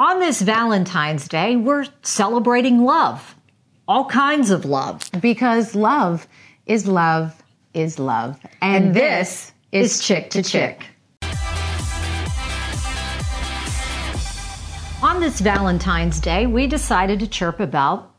On this Valentine's Day, we're celebrating love, all kinds of love. Because love is love is love. And this is Chick to Chick. On this Valentine's Day, we decided to chirp about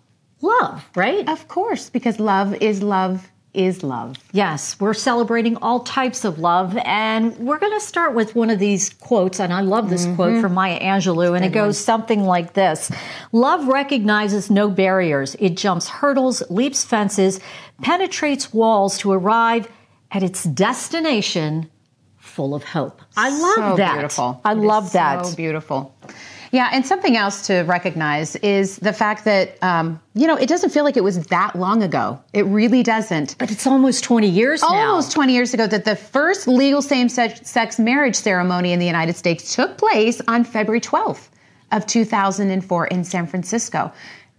love, right? Of course, because love is love is love. Yes, we're celebrating all types of love, and we're going to start with one of these quotes, and I love this quote from Maya Angelou, and it goes something like this. Love recognizes no barriers. It jumps hurdles, leaps fences, penetrates walls to arrive at its destination full of hope. I love that. So beautiful. I love that. So beautiful. Yeah, and something else to recognize is the fact that, you know, it doesn't feel like it was that long ago. It really doesn't. But it's almost 20 years now. Almost 20 years ago that the first legal same-sex marriage ceremony in the United States took place on February 12th of 2004 in San Francisco.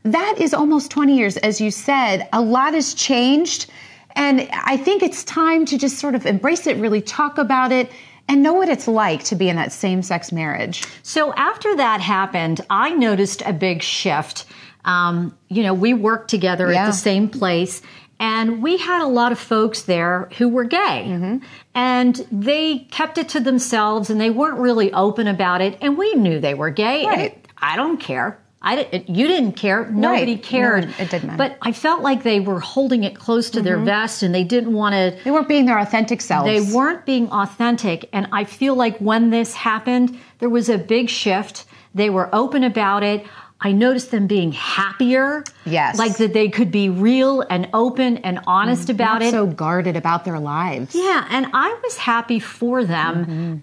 That is almost 20 years. As you said, a lot has changed, and I think it's time to just sort of embrace it, really talk about it, and know what it's like to be in that same-sex marriage. So after that happened, I noticed a big shift. You know, we worked together at the same place, and we had a lot of folks there who were gay. And they kept it to themselves, and they weren't really open about it, and we knew they were gay. Right. And I don't care. You didn't care. Nobody cared. No, it didn't matter. But I felt like they were holding it close to their vest, and they didn't want to... They weren't being their authentic selves. They weren't being authentic. And I feel like when this happened, there was a big shift. They were open about it. I noticed them being happier. Yes. Like that they could be real and open and honest about it. Not so guarded about their lives. Yeah. And I was happy for them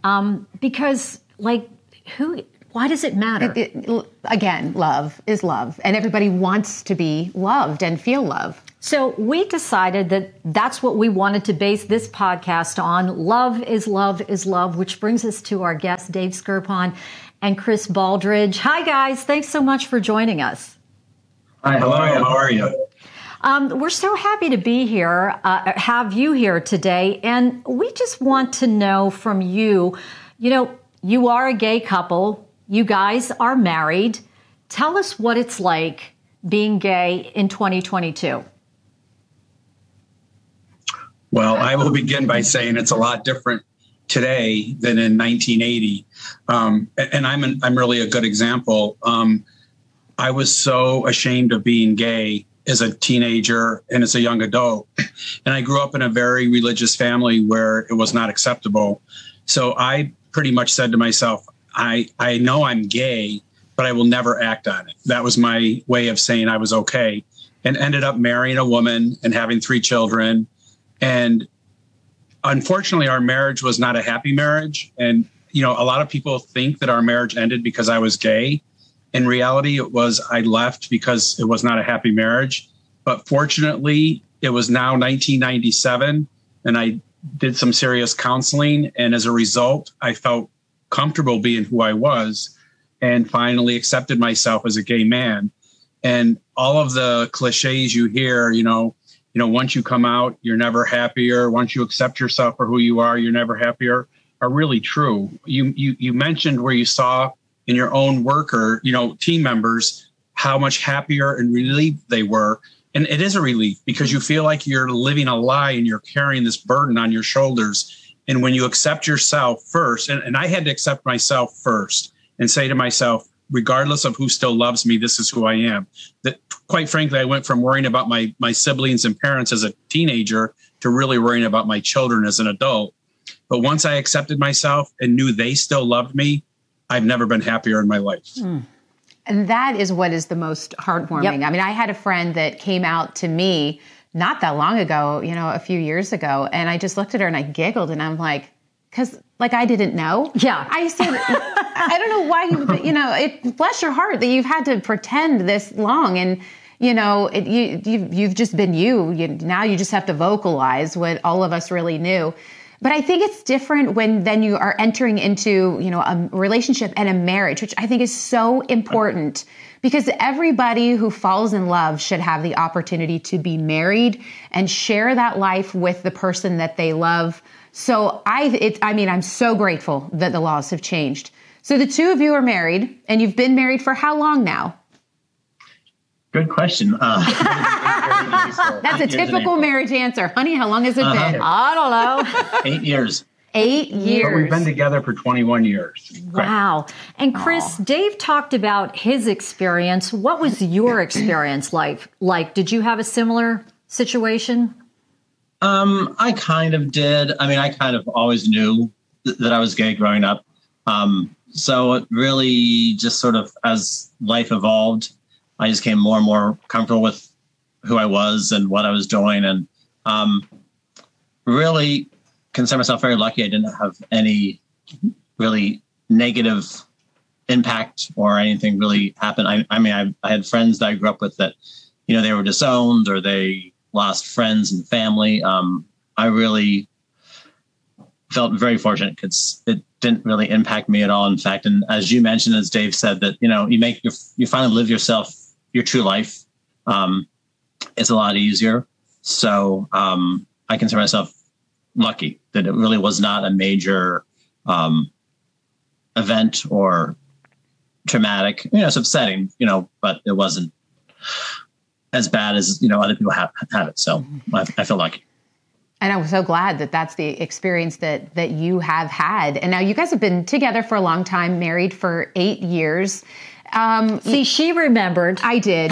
because, like, who... Why does it matter? Again, love is love, and everybody wants to be loved and feel love. So we decided that that's what we wanted to base this podcast on. Love is love is love, which brings us to our guests, Dave Skirpon and Chris Baldridge. Hi, guys. Thanks so much for joining us. Hi. Hello. How are you? We're so happy to be here, have you here today, and we just want to know from you, you know, you are a gay couple. You guys are married. Tell us what it's like being gay in 2022. Well, I will begin by saying it's a lot different today than in 1980. And I'm really a good example. I was so ashamed of being gay as a teenager and as a young adult. And I grew up in a very religious family where it was not acceptable. So I pretty much said to myself, I know I'm gay, but I will never act on it. That was my way of saying I was okay, and ended up marrying a woman and having 3 children. And unfortunately, our marriage was not a happy marriage. And, you know, a lot of people think that our marriage ended because I was gay. In reality, it was I left because it was not a happy marriage. But fortunately, it was now 1997, and I did some serious counseling. And as a result, I felt comfortable being who I was, and finally accepted myself as a gay man. And all of the cliches you hear, you know, once you come out, you're never happier. Once you accept yourself for who you are, you're never happier, are really true. You mentioned where you saw in your own work or, you know, team members, how much happier and relieved they were. And it is a relief because you feel like you're living a lie and you're carrying this burden on your shoulders. And when you accept yourself first, and I had to accept myself first and say to myself, regardless of who still loves me, this is who I am. That, quite frankly, I went from worrying about my siblings and parents as a teenager to really worrying about my children as an adult. But once I accepted myself and knew they still loved me, I've never been happier in my life. And that is what is the most heartwarming. Yep. I mean, I had a friend that came out to me not that long ago, you know, a few years ago. And I just looked at her and I giggled and I'm like, because like I didn't know. Yeah. I said, I don't know why, you know, it bless your heart that you've had to pretend this long. And, you know, you've just been you. Now you just have to vocalize what all of us really knew. But I think it's different when then you are entering into, you know, a relationship and a marriage, which I think is so important. Because everybody who falls in love should have the opportunity to be married and share that life with the person that they love. So I mean, I'm so grateful that the laws have changed. So the two of you are married, and you've been married for how long now? Good question. That's a typical marriage answer. Honey, how long has it been? I don't know. 8 years. 8 years. But we've been together for 21 years. Wow. Correct. And Chris, Dave talked about his experience. What was your experience like? Did you have a similar situation? I kind of did. I mean, I kind of always knew that I was gay growing up. So it really just sort of, as life evolved, I just came more and more comfortable with who I was and what I was doing, and really consider myself very lucky. I didn't have any really negative impact or anything really happen. I mean, I had friends that I grew up with that, you know, they were disowned or they lost friends and family. I really felt very fortunate because it didn't really impact me at all. In fact, and as you mentioned, as Dave said, that, you know, you finally live yourself, your true life. It's a lot easier. So I consider myself lucky that it really was not a major event or traumatic. You know, it's upsetting, you know, but it wasn't as bad as, you know, other people have it. So I feel lucky. And I'm so glad that that's the experience that you have had. And now you guys have been together for a long time, married for 8 years. See, she remembered. I did.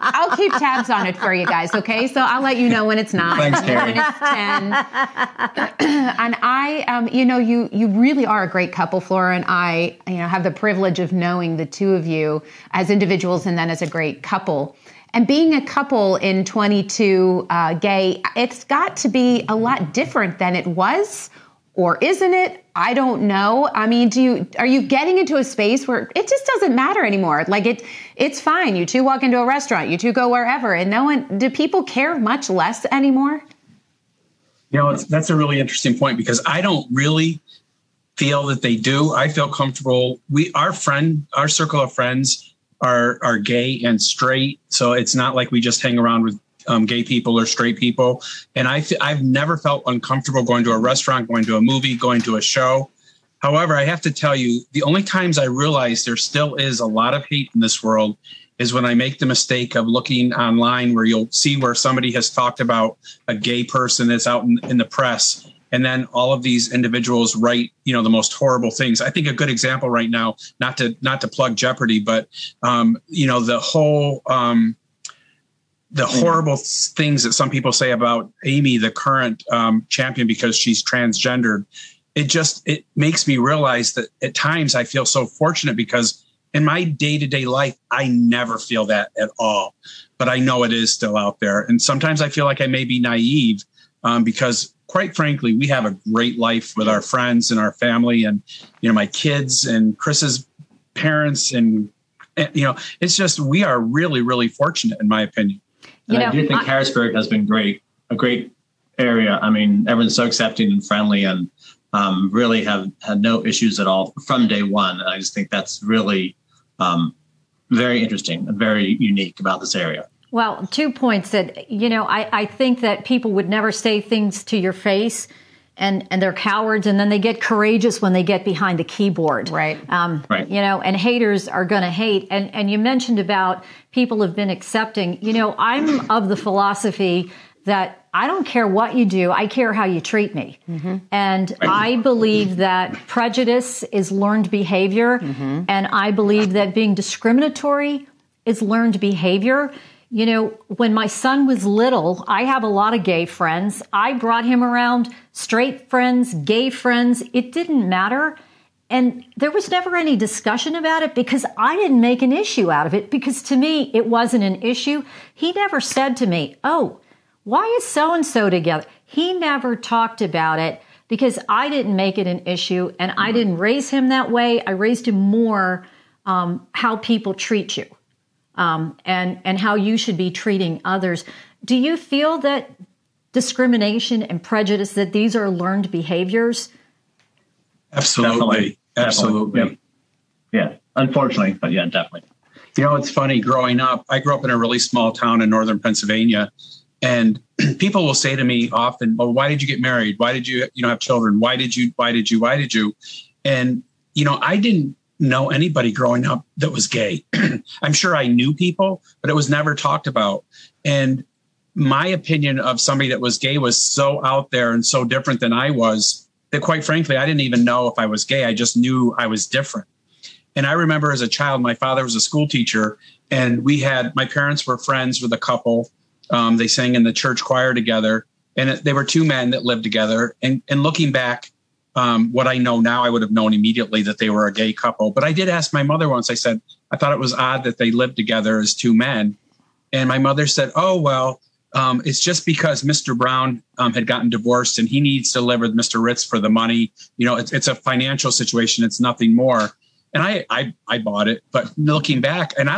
I'll keep tabs on it for you guys, okay? So I'll let you know when it's 9. Thanks, Carrie. When it's 10. And I, you know, you really are a great couple, Flora, and I, you know, have the privilege of knowing the two of you as individuals and then as a great couple. And being a couple in 22 gay, it's got to be a lot different than it was, or isn't it? I don't know. I mean, are you getting into a space where it just doesn't matter anymore? Like it's fine. You two walk into a restaurant, you two go wherever, and do people care much less anymore? You know, that's a really interesting point, because I don't really feel that they do. I feel comfortable. Our circle of friends are gay and straight. So it's not like we just hang around with gay people or straight people. And I've never felt uncomfortable going to a restaurant, going to a movie, going to a show. However, I have to tell you, the only times I realize there still is a lot of hate in this world is when I make the mistake of looking online, where you'll see where somebody has talked about a gay person that's out in the press. And then all of these individuals write, you know, the most horrible things. I think a good example right now, not to plug Jeopardy, but, you know, the whole, the horrible things that some people say about Amy, the current champion, because she's transgendered. It makes me realize that at times I feel so fortunate, because in my day-to-day life, I never feel that at all. But I know it is still out there. And sometimes I feel like I may be naive because, quite frankly, we have a great life with our friends and our family, and, you know, my kids and Chris's parents, and, you know, it's just, we are really, really fortunate, in my opinion. And I do think Harrisburg has been great, a great area. I mean, everyone's so accepting and friendly, and really have had no issues at all from day one. And I just think that's really very interesting and very unique about this area. Well, 2 points that, you know, I think that people would never say things to your face, and they're cowards, and then they get courageous when they get behind the keyboard. Right. You know, and haters are going to hate. And you mentioned about people have been accepting. You know, I'm of the philosophy that I don't care what you do. I care how you treat me. Mm-hmm. And I believe that prejudice is learned behavior. Mm-hmm. And I believe that being discriminatory is learned behavior. You know, when my son was little, I have a lot of gay friends. I brought him around straight friends, gay friends. It didn't matter. And there was never any discussion about it, because I didn't make an issue out of it, because to me, it wasn't an issue. He never said to me, oh, why is so-and-so together? He never talked about it, because I didn't make it an issue, and I didn't raise him that way. I raised him more how people treat you. And how you should be treating others. Do you feel that discrimination and prejudice, that these are learned behaviors? Absolutely. Yeah. Unfortunately, but yeah, definitely. You know, it's funny, growing up, I grew up in a really small town in Northern Pennsylvania, And people will say to me often, well, why did you get married? Why did you, have children? Why did you? And, I didn't know anybody growing up that was gay. I'm sure I knew people, but it was never talked about. And my opinion of somebody that was gay was so out there and so different than I was that, quite frankly, I didn't even know if I was gay. I just knew I was different. And I remember as a child, my father was a school teacher, and my parents were friends with a couple. They sang in the church choir together, and they were two men that lived together. And looking back, what I know now, I would have known immediately that they were a gay couple. But I did ask my mother once. I said, I thought it was odd that they lived together as two men. And my mother said, oh, well, it's just because Mr. Brown had gotten divorced and he needs to live with Mr. Ritz for the money. It's a financial situation. It's nothing more. And I bought it. But looking back, and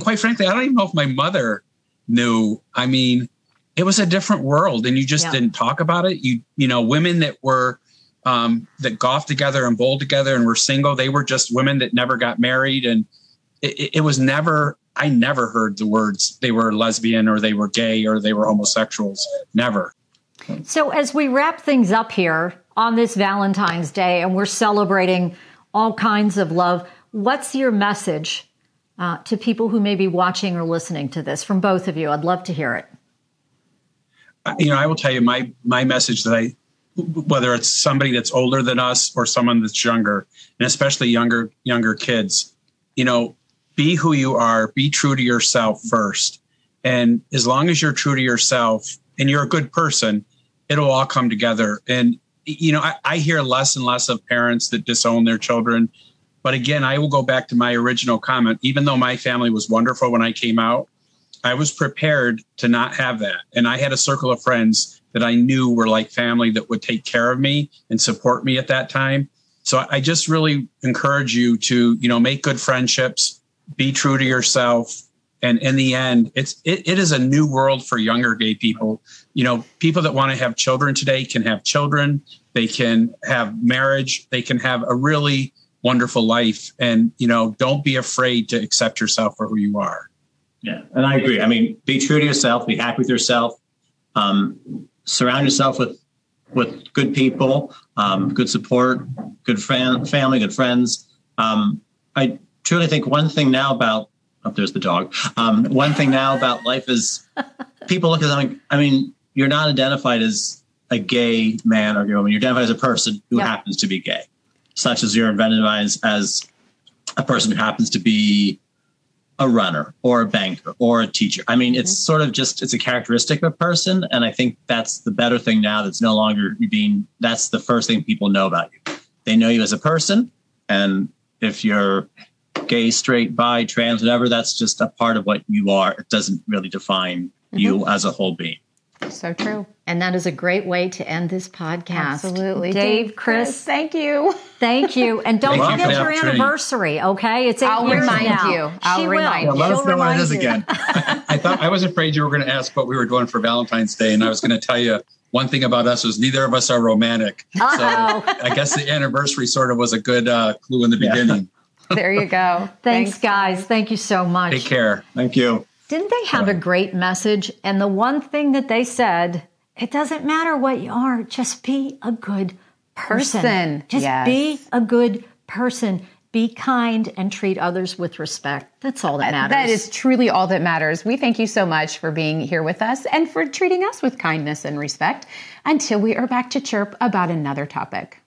quite frankly, I don't even know if my mother knew. I mean, it was a different world, and you just didn't talk about it. Women that were that golfed together and bowled together and were single, they were just women that never got married. And it was never, I never heard the words they were lesbian or they were gay or they were homosexuals. Never. So as we wrap things up here on this Valentine's Day, and we're celebrating all kinds of love, what's your message to people who may be watching or listening to this, from both of you? I'd love to hear it. I will tell you my message that whether it's somebody that's older than us or someone that's younger, and especially younger kids, be who you are, be true to yourself first. And as long as you're true to yourself and you're a good person, it'll all come together. And, I hear less and less of parents that disown their children. But again, I will go back to my original comment. Even though my family was wonderful when I came out, I was prepared to not have that. And I had a circle of friends that I knew were like family that would take care of me and support me at that time. So I just really encourage you to, make good friendships, be true to yourself. And in the end, it is a new world for younger gay people. People that want to have children today can have children. They can have marriage. They can have a really wonderful life. And, don't be afraid to accept yourself for who you are. Yeah. And I agree. I mean, be true to yourself, be happy with yourself, surround yourself with good people, good support, good family, good friends. I truly think one thing now about, oh, there's the dog. One thing now about life is people look at them. I mean, you're not identified as a gay man or gay woman. You're identified as a person who happens to be gay. Such as you're invented as a person who happens to be a runner or a banker or a teacher. I mean, it's sort of just, it's a characteristic of a person. And I think that's the better thing now. That's no longer that's the first thing people know about you. They know you as a person. And if you're gay, straight, bi, trans, whatever, that's just a part of what you are. It doesn't really define you as a whole being. So true. And that is a great way to end this podcast. Absolutely. Dave, Chris. Thank you. Thank you. And don't forget your anniversary, okay? It's 8 years now. I'll remind you. Let us know when it is again. I was afraid you were going to ask what we were doing for Valentine's Day, and I was going to tell you one thing about us was neither of us are romantic. So I guess the anniversary sort of was a good clue in the beginning. There you go. Thanks, guys. Thank you so much. Take care. Thank you. Didn't they have a great message? And the one thing that they said, it doesn't matter what you are, just be a good person. Just be a good person. Be kind and treat others with respect. That's all that matters. That is truly all that matters. We thank you so much for being here with us and for treating us with kindness and respect until we are back to chirp about another topic.